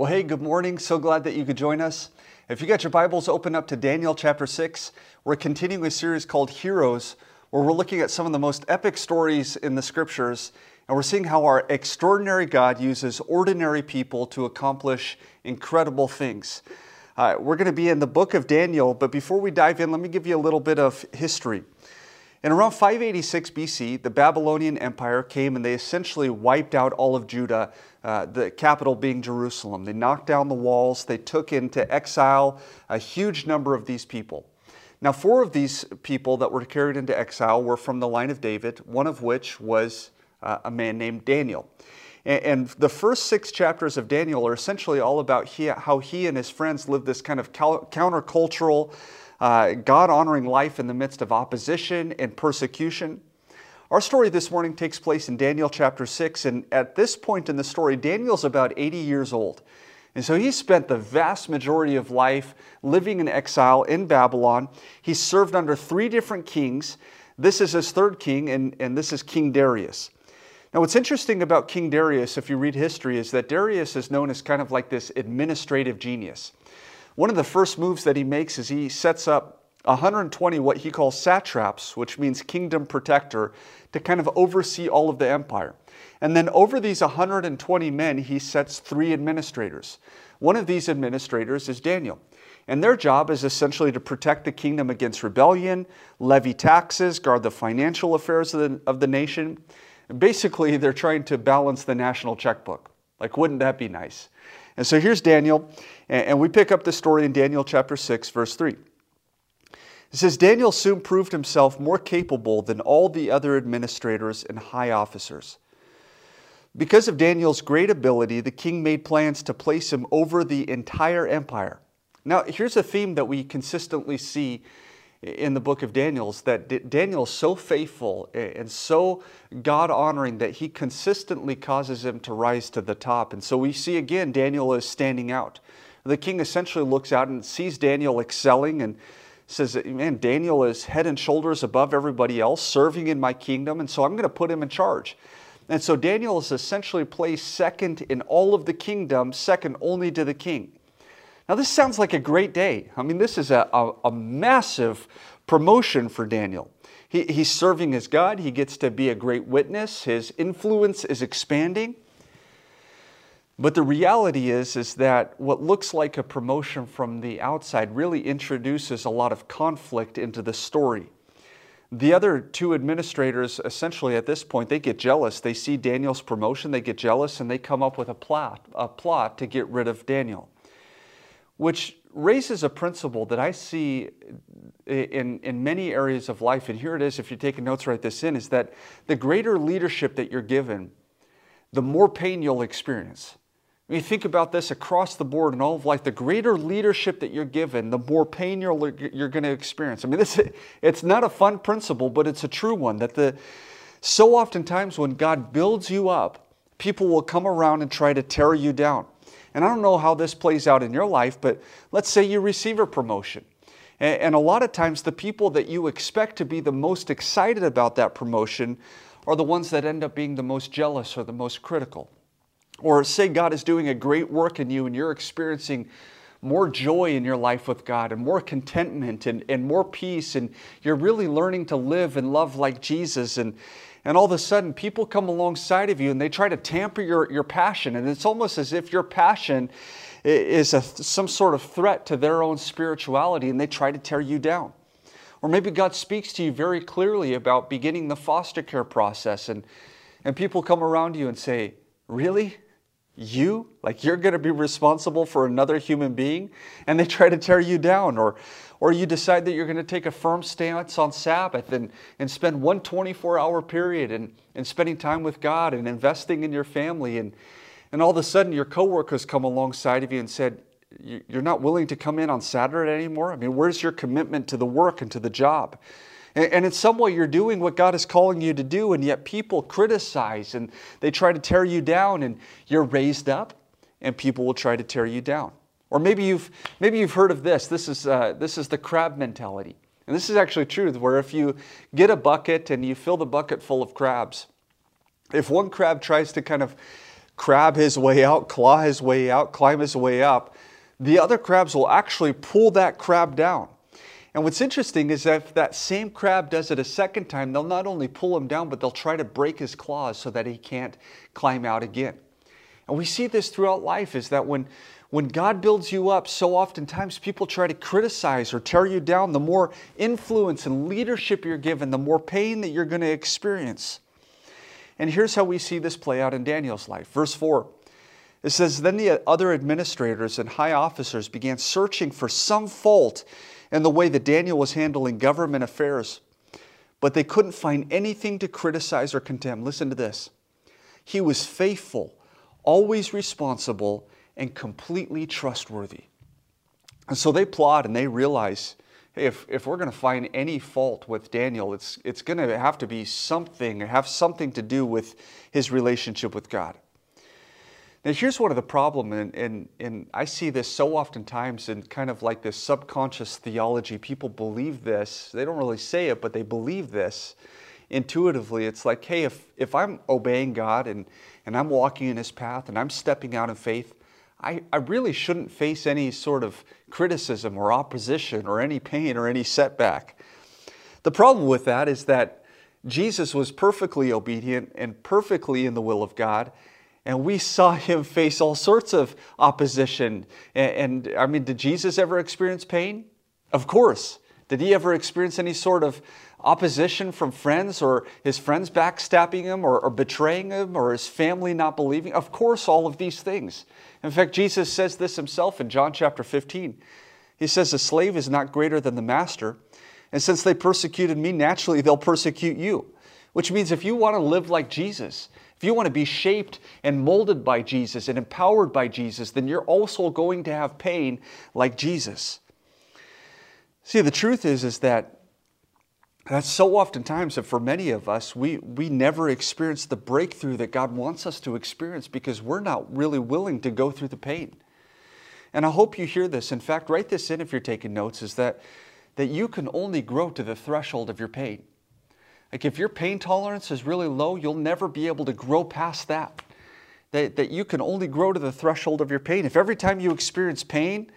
Well, hey, good morning. So glad that you could join us. If you got your Bibles, open up to Daniel chapter 6. We're continuing a series called Heroes, where we're looking at some of the most epic stories in the scriptures, and we're seeing how our extraordinary God uses ordinary people to accomplish incredible things. We're going to be in the book of Daniel, but before we dive in, let me give you a little bit of history. In around 586 BC, the Babylonian Empire came and they essentially wiped out all of Judah, the capital being Jerusalem. They knocked down the walls, they took into exile a huge number of these people. Now, four of these people that were carried into exile were from the line of David, one of which was a man named Daniel. And the first six chapters of Daniel are essentially all about how he and his friends lived this kind of countercultural, God-honoring life in the midst of opposition and persecution. Our story this morning takes place in Daniel chapter 6, and at this point in the story, Daniel's about 80 years old. And so he spent the vast majority of life living in exile in Babylon. He served under three different kings. This is his third king, and this is King Darius. Now, what's interesting about King Darius, if you read history, is that Darius is known as kind of like this administrative genius. One of the first moves that he makes is he sets up 120 what he calls satraps, which means kingdom protector, to kind of oversee all of the empire. And then over these 120 men, he sets three administrators. One of these administrators is Daniel. And their job is essentially to protect the kingdom against rebellion, levy taxes, guard the financial affairs of the nation. And basically, they're trying to balance the national checkbook. Like, wouldn't that be nice? And so here's Daniel, and we pick up the story in Daniel chapter 6, verse 3. It says, Daniel soon proved himself more capable than all the other administrators and high officers. Because of Daniel's great ability, the king made plans to place him over the entire empire. Now, here's a theme that we consistently see in the book of Daniel, is that Daniel is so faithful and so God-honoring that he consistently causes him to rise to the top. And so we see again Daniel is standing out. The king essentially looks out and sees Daniel excelling and says, man, Daniel is head and shoulders above everybody else, serving in my kingdom, and so I'm going to put him in charge. And so Daniel is essentially placed second in all of the kingdom, second only to the king. Now, this sounds like a great day. I mean, this is a massive promotion for Daniel. He's serving as God. He gets to be a great witness. His influence is expanding. But the reality is that what looks like a promotion from the outside really introduces a lot of conflict into the story. The other two administrators, essentially at this point, they get jealous. They see Daniel's promotion, they get jealous, and they come up with a plot to get rid of Daniel, which raises a principle that I see in many areas of life. And here it is, if you're taking notes, write this in, is that the greater leadership that you're given, the more pain you'll experience. I mean, think about this across the board in all of life. The greater leadership that you're given, the more pain you're going to experience. I mean, it's not a fun principle, but it's a true one, that so oftentimes when God builds you up, people will come around and try to tear you down. And I don't know how this plays out in your life, but let's say you receive a promotion. And a lot of times the people that you expect to be the most excited about that promotion are the ones that end up being the most jealous or the most critical. Or say God is doing a great work in you and you're experiencing more joy in your life with God and more contentment and more peace, and you're really learning to live and love like Jesus, and all of a sudden people come alongside of you and they try to tamper your passion, and it's almost as if your passion is some sort of threat to their own spirituality, and they try to tear you down. Or maybe God speaks to you very clearly about beginning the foster care process, and people come around you and say, really? You? Like, you're going to be responsible for another human being? And they try to tear you down. Or you decide that you're going to take a firm stance on Sabbath and spend one 24-hour period and spending time with God and investing in your family. And all of a sudden, your coworkers come alongside of you and said, you're not willing to come in on Saturday anymore? I mean, where's your commitment to the work and to the job? And in some way, you're doing what God is calling you to do, and yet people criticize, and they try to tear you down, and you're raised up, and people will try to tear you down. Or maybe you've heard of this. This is the crab mentality. And this is actually true, where if you get a bucket and you fill the bucket full of crabs, if one crab tries to kind of crab his way out, claw his way out, climb his way up, the other crabs will actually pull that crab down. And what's interesting is that if that same crab does it a second time, they'll not only pull him down, but they'll try to break his claws so that he can't climb out again. And we see this throughout life, is that when God builds you up, so oftentimes people try to criticize or tear you down. The more influence and leadership you're given, the more pain that you're going to experience. And here's how we see this play out in Daniel's life. Verse 4, it says, "Then the other administrators and high officers began searching for some fault and the way that Daniel was handling government affairs, but they couldn't find anything to criticize or condemn." Listen to this. "He was faithful, always responsible, and completely trustworthy." And so they plot and they realize, hey, if we're going to find any fault with Daniel, it's going to have to be something, have something to do with his relationship with God. Now, here's one of the problems, and I see this so oftentimes in kind of like this subconscious theology. People believe this. They don't really say it, but they believe this intuitively. It's like, hey, if I'm obeying God and I'm walking in His path and I'm stepping out in faith, I really shouldn't face any sort of criticism or opposition or any pain or any setback. The problem with that is that Jesus was perfectly obedient and perfectly in the will of God, and we saw Him face all sorts of opposition. And I mean, did Jesus ever experience pain? Of course. Did He ever experience any sort of opposition from friends, or His friends backstabbing Him, or betraying Him, or His family not believing? Of course, all of these things. In fact, Jesus says this Himself in John chapter 15. He says, "A slave is not greater than the master, and since they persecuted me, naturally they'll persecute you." Which means if you want to live like Jesus, if you want to be shaped and molded by Jesus and empowered by Jesus, then you're also going to have pain like Jesus. See, the truth is that that's so oftentimes that for many of us, we never experience the breakthrough that God wants us to experience because we're not really willing to go through the pain. And I hope you hear this. In fact, write this in if you're taking notes, is that you can only grow to the threshold of your pain. Like if your pain tolerance is really low, you'll never be able to grow past that. That you can only grow to the threshold of your pain. If every time you experience pain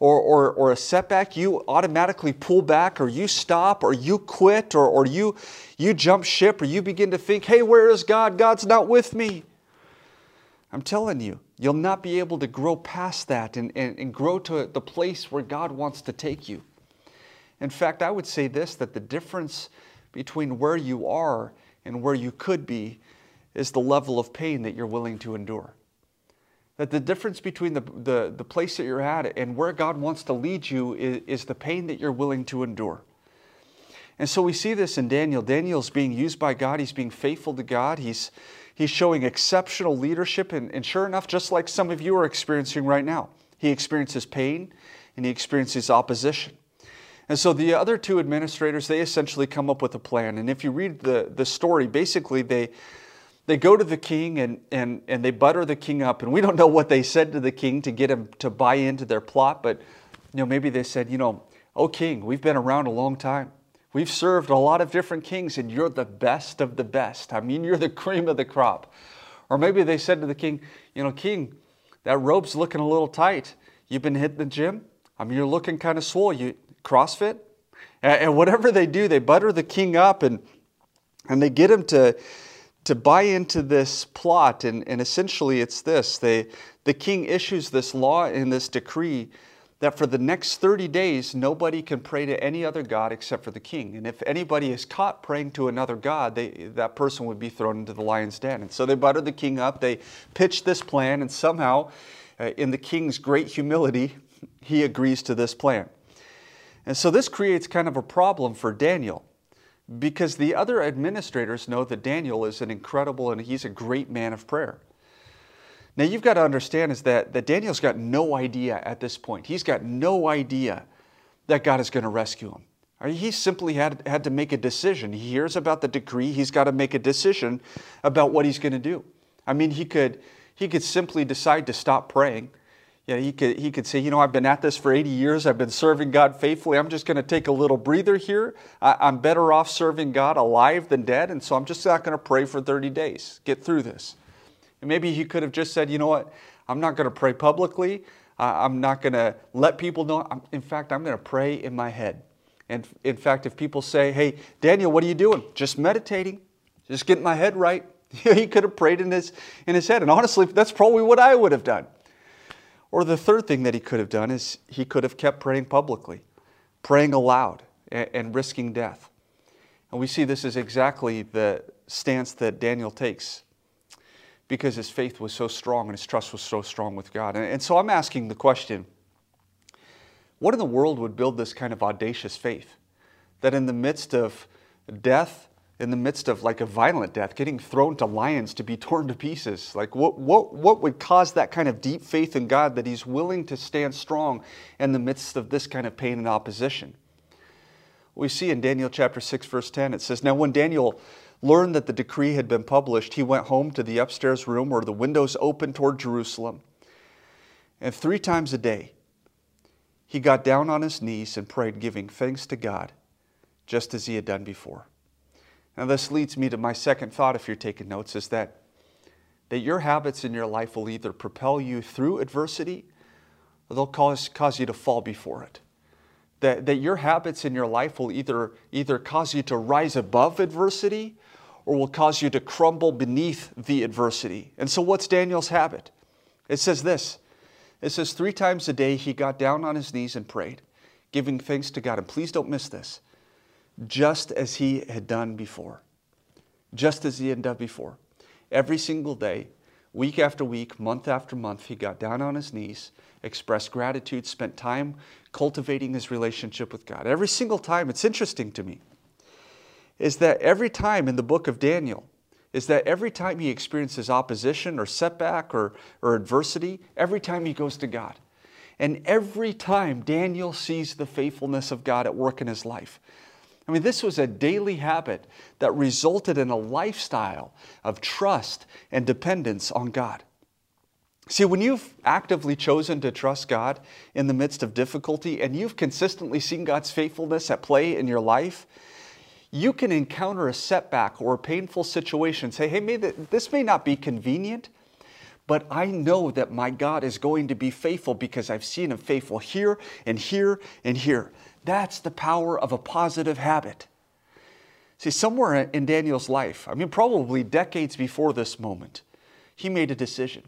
or a setback, you automatically pull back or you stop or you quit or you jump ship or you begin to think, hey, where is God? God's not with me. I'm telling you, you'll not be able to grow past that and grow to the place where God wants to take you. In fact, I would say this, that the difference between where you are and where you could be is the level of pain that you're willing to endure. That the difference between the place that you're at and where God wants to lead you is the pain that you're willing to endure. And so we see this in Daniel. Daniel's being used by God. He's being faithful to God. He's showing exceptional leadership. And sure enough, just like some of you are experiencing right now, he experiences pain and he experiences opposition. And so the other two administrators, they essentially come up with a plan. And if you read the story, basically they go to the king and they butter the king up. And we don't know what they said to the king to get him to buy into their plot. But you know, maybe they said, you know, "Oh, king, we've been around a long time. We've served a lot of different kings, and you're the best of the best. I mean, you're the cream of the crop." Or maybe they said to the king, "You know, king, that robe's looking a little tight. You've been hitting the gym? I mean, you're looking kind of swole. You CrossFit?" And whatever they do, they butter the king up and they get him to buy into this plot. And essentially it's this. The king issues this law and this decree that for the next 30 days, nobody can pray to any other god except for the king. And if anybody is caught praying to another god, that person would be thrown into the lion's den. And so they butter the king up. They pitch this plan. And somehow, in the king's great humility, he agrees to this plan. And so this creates kind of a problem for Daniel because the other administrators know that Daniel is an incredible and he's a great man of prayer. Now you've got to understand is that Daniel's got no idea at this point. He's got no idea that God is going to rescue him. He simply had to make a decision. He hears about the decree. He's got to make a decision about what he's going to do. I mean, he could simply decide to stop praying. Yeah, he could say, you know, "I've been at this for 80 years. I've been serving God faithfully. I'm just going to take a little breather here. I'm better off serving God alive than dead, and so I'm just not going to pray for 30 days. Get through this." And maybe he could have just said, you know what, I'm not going to pray publicly. I'm not going to let people know. In fact, I'm going to pray in my head. And in fact, if people say, hey, Daniel, what are you doing? Just meditating, just getting my head right. He could have prayed in his head. And honestly, that's probably what I would have done. Or the third thing that he could have done is he could have kept praying publicly, praying aloud and risking death. And we see this is exactly the stance that Daniel takes because his faith was so strong and his trust was so strong with God. And so I'm asking the question, what in the world would build this kind of audacious faith? That in the midst of death, in the midst of like a violent death, getting thrown to lions to be torn to pieces, like what would cause that kind of deep faith in God that he's willing to stand strong in the midst of this kind of pain and opposition? We see in Daniel chapter 6, verse 10, it says, now when Daniel learned that the decree had been published, he went home to the upstairs room where the windows opened toward Jerusalem. And 3 times a day, he got down on his knees and prayed, giving thanks to God, just as he had done before. Now this leads me to my second thought, if you're taking notes, is that your habits in your life will either propel you through adversity or they'll cause you to fall before it. That your habits in your life will either cause you to rise above adversity or will cause you to crumble beneath the adversity. And so what's Daniel's habit? It says this. It says 3 times a day he got down on his knees and prayed, giving thanks to God. And please don't miss this. Just as he had done before. Just as he had done before. Every single day, week after week, month after month, he got down on his knees, expressed gratitude, spent time cultivating his relationship with God. Every single time, it's interesting to me, is that every time in the book of Daniel, is that every time he experiences opposition or setback or adversity, every time he goes to God. And every time Daniel sees the faithfulness of God at work in his life. I mean, this was a daily habit that resulted in a lifestyle of trust and dependence on God. See, when you've actively chosen to trust God in the midst of difficulty and you've consistently seen God's faithfulness at play in your life, you can encounter a setback or a painful situation and say, hey, this may not be convenient, but I know that my God is going to be faithful because I've seen him faithful here and here and here. That's the power of a positive habit. See, somewhere in Daniel's life, I mean, probably decades before this moment, he made a decision.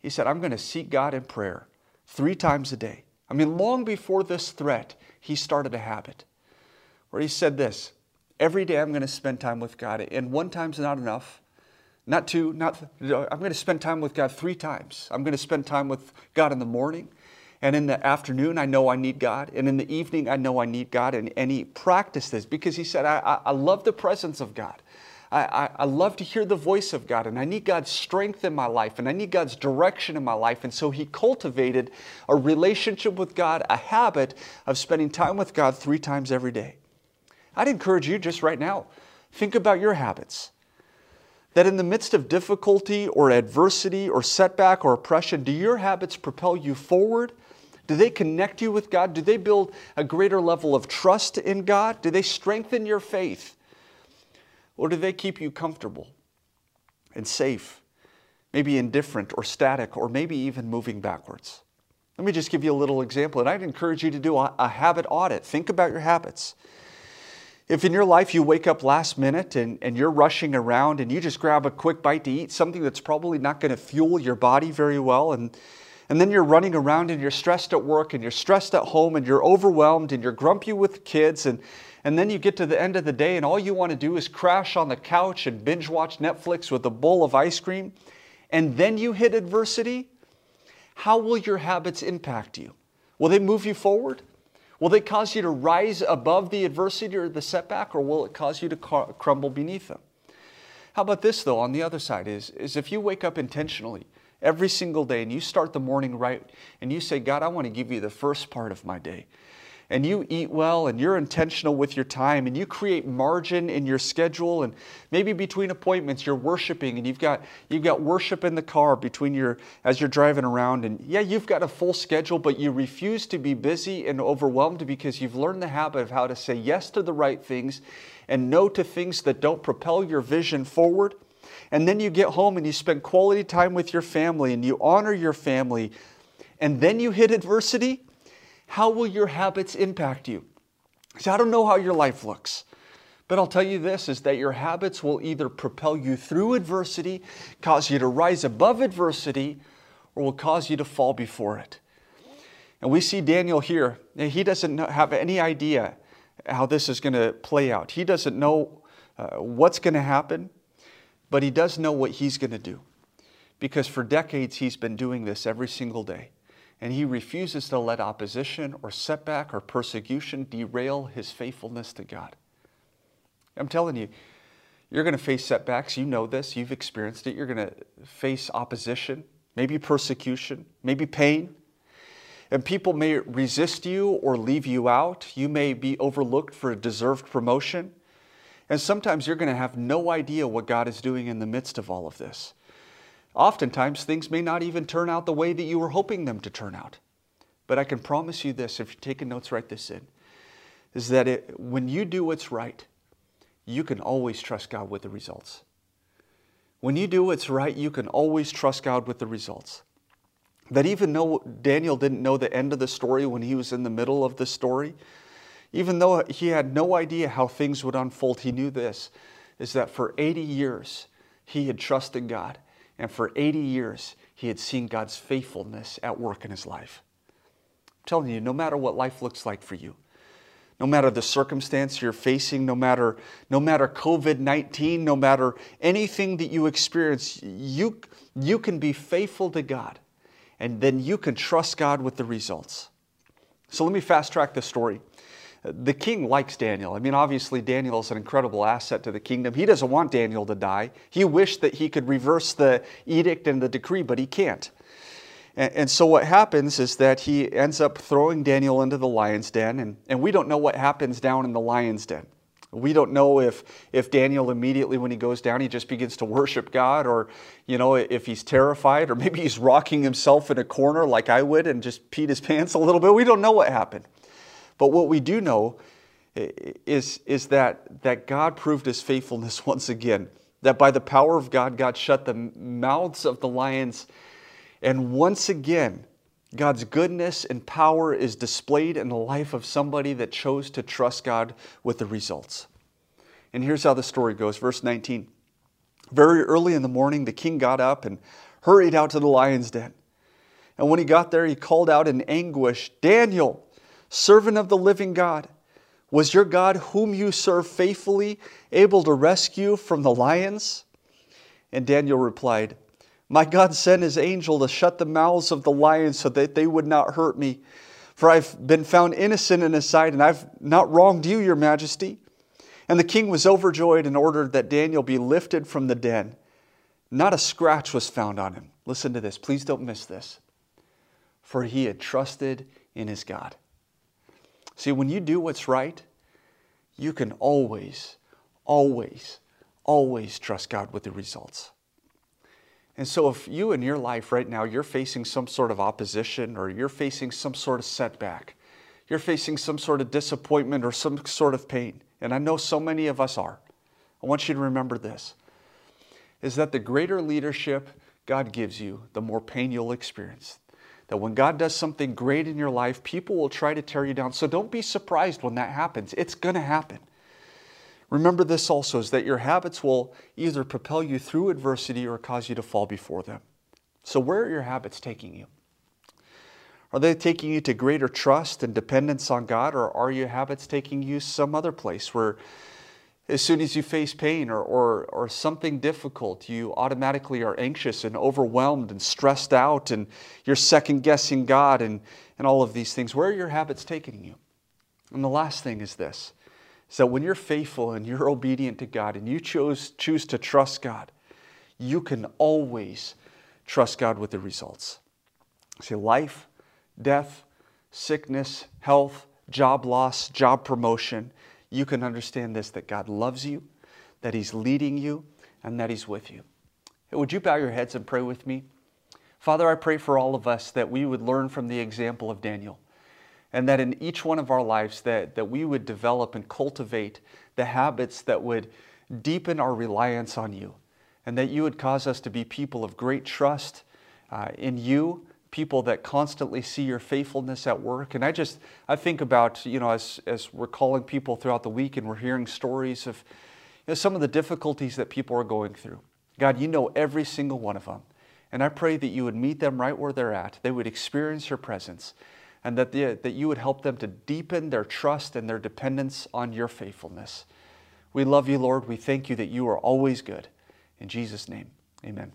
He said, I'm going to seek God in prayer 3 times a day. I mean, long before this threat, he started a habit where he said this, every day I'm going to spend time with God. And 1 time's not enough. Not 2, I'm going to spend time with God 3 times. I'm going to spend time with God in the morning. And in the afternoon, I know I need God. And in the evening, I know I need God. And he practiced this because he said, I love the presence of God. I love to hear the voice of God. And I need God's strength in my life. And I need God's direction in my life. And so he cultivated a relationship with God, a habit of spending time with God 3 times every day. I'd encourage you just right now, think about your habits. That in the midst of difficulty or adversity or setback or oppression, do your habits propel you forward? Do they connect you with God? Do they build a greater level of trust in God? Do they strengthen your faith? Or do they keep you comfortable and safe, maybe indifferent or static, or maybe even moving backwards? Let me just give you a little example, and I'd encourage you to do a habit audit. Think about your habits. If in your life you wake up last minute and you're rushing around and you just grab a quick bite to eat something that's probably not going to fuel your body very well, and then you're running around and you're stressed at work and you're stressed at home and you're overwhelmed and you're grumpy with kids, and then you get to the end of the day and all you want to do is crash on the couch and binge watch Netflix with a bowl of ice cream, and then you hit adversity, how will your habits impact you? Will they move you forward? Will they cause you to rise above the adversity or the setback, or will it cause you to crumble beneath them? How about this, though, on the other side, is if you wake up intentionally every single day and you start the morning right and you say, God, I want to give you the first part of my day, and you eat well and you're intentional with your time and you create margin in your schedule, and maybe between appointments you're worshiping and you've got worship in the car as you're driving around, and yeah, you've got a full schedule, but you refuse to be busy and overwhelmed because you've learned the habit of how to say yes to the right things and no to things that don't propel your vision forward. And then you get home and you spend quality time with your family and you honor your family, and then you hit adversity, how will your habits impact you? So I don't know how your life looks, but I'll tell you this, is that your habits will either propel you through adversity, cause you to rise above adversity, or will cause you to fall before it. And we see Daniel here, and he doesn't have any idea how this is going to play out. He doesn't know what's going to happen, but he does know what he's going to do. Because for decades, he's been doing this every single day. And he refuses to let opposition or setback or persecution derail his faithfulness to God. I'm telling you, you're going to face setbacks. You know this. You've experienced it. You're going to face opposition, maybe persecution, maybe pain. And people may resist you or leave you out. You may be overlooked for a deserved promotion. And sometimes you're going to have no idea what God is doing in the midst of all of this. Oftentimes, things may not even turn out the way that you were hoping them to turn out. But I can promise you this, if you're taking notes, write this in, is that when you do what's right, you can always trust God with the results. When you do what's right, you can always trust God with the results. That even though Daniel didn't know the end of the story when he was in the middle of the story, even though he had no idea how things would unfold, he knew this, is that for 80 years, he had trusted God. And for 80 years, he had seen God's faithfulness at work in his life. I'm telling you, no matter what life looks like for you, no matter the circumstance you're facing, no matter COVID-19, no matter anything that you experience, you can be faithful to God. And then you can trust God with the results. So let me fast track the story. The king likes Daniel. I mean, obviously, Daniel is an incredible asset to the kingdom. He doesn't want Daniel to die. He wished that he could reverse the edict and the decree, but he can't. And so what happens is that he ends up throwing Daniel into the lion's den, and we don't know what happens down in the lion's den. We don't know if Daniel immediately when he goes down, he just begins to worship God, or, you know, if he's terrified, or maybe he's rocking himself in a corner like I would and just peed his pants a little bit. We don't know what happened. But what we do know is that God proved his faithfulness once again, that by the power of God, God shut the mouths of the lions. And once again, God's goodness and power is displayed in the life of somebody that chose to trust God with the results. And here's how the story goes. Verse 19. Very early in the morning, the king got up and hurried out to the lion's den. And when he got there, he called out in anguish, "Daniel, servant of the living God, was your God whom you serve faithfully able to rescue from the lions?" And Daniel replied, "My God sent his angel to shut the mouths of the lions so that they would not hurt me. For I've been found innocent in his sight, and I've not wronged you, your majesty." And the king was overjoyed and ordered that Daniel be lifted from the den. Not a scratch was found on him. Listen to this. Please don't miss this. For he had trusted in his God. See, when you do what's right, you can always, always, always trust God with the results. And so if you in your life right now, you're facing some sort of opposition, or you're facing some sort of setback, you're facing some sort of disappointment or some sort of pain, and I know so many of us are, I want you to remember this, is that the greater leadership God gives you, the more pain you'll experience. That when God does something great in your life, people will try to tear you down. So don't be surprised when that happens. It's going to happen. Remember this also, is that your habits will either propel you through adversity or cause you to fall before them. So where are your habits taking you? Are they taking you to greater trust and dependence on God, or are your habits taking you some other place where as soon as you face pain or something difficult, you automatically are anxious and overwhelmed and stressed out, and you're second-guessing God and all of these things? Where are your habits taking you? And the last thing is this. So when you're faithful and you're obedient to God and you choose to trust God, you can always trust God with the results. See, life, death, sickness, health, job loss, job promotion, you can understand this, that God loves you, that He's leading you, and that He's with you. Hey, would you bow your heads and pray with me? Father, I pray for all of us that we would learn from the example of Daniel. And that in each one of our lives that we would develop and cultivate the habits that would deepen our reliance on you. and that you would cause us to be people of great trust in you, people that constantly see your faithfulness at work. And I think about, you know, as we're calling people throughout the week and we're hearing stories of, you know, some of the difficulties that people are going through. God, you know every single one of them. And I pray that you would meet them right where they're at. They would experience your presence, and that you would help them to deepen their trust and their dependence on your faithfulness. We love you, Lord. We thank you that you are always good. In Jesus' name, amen.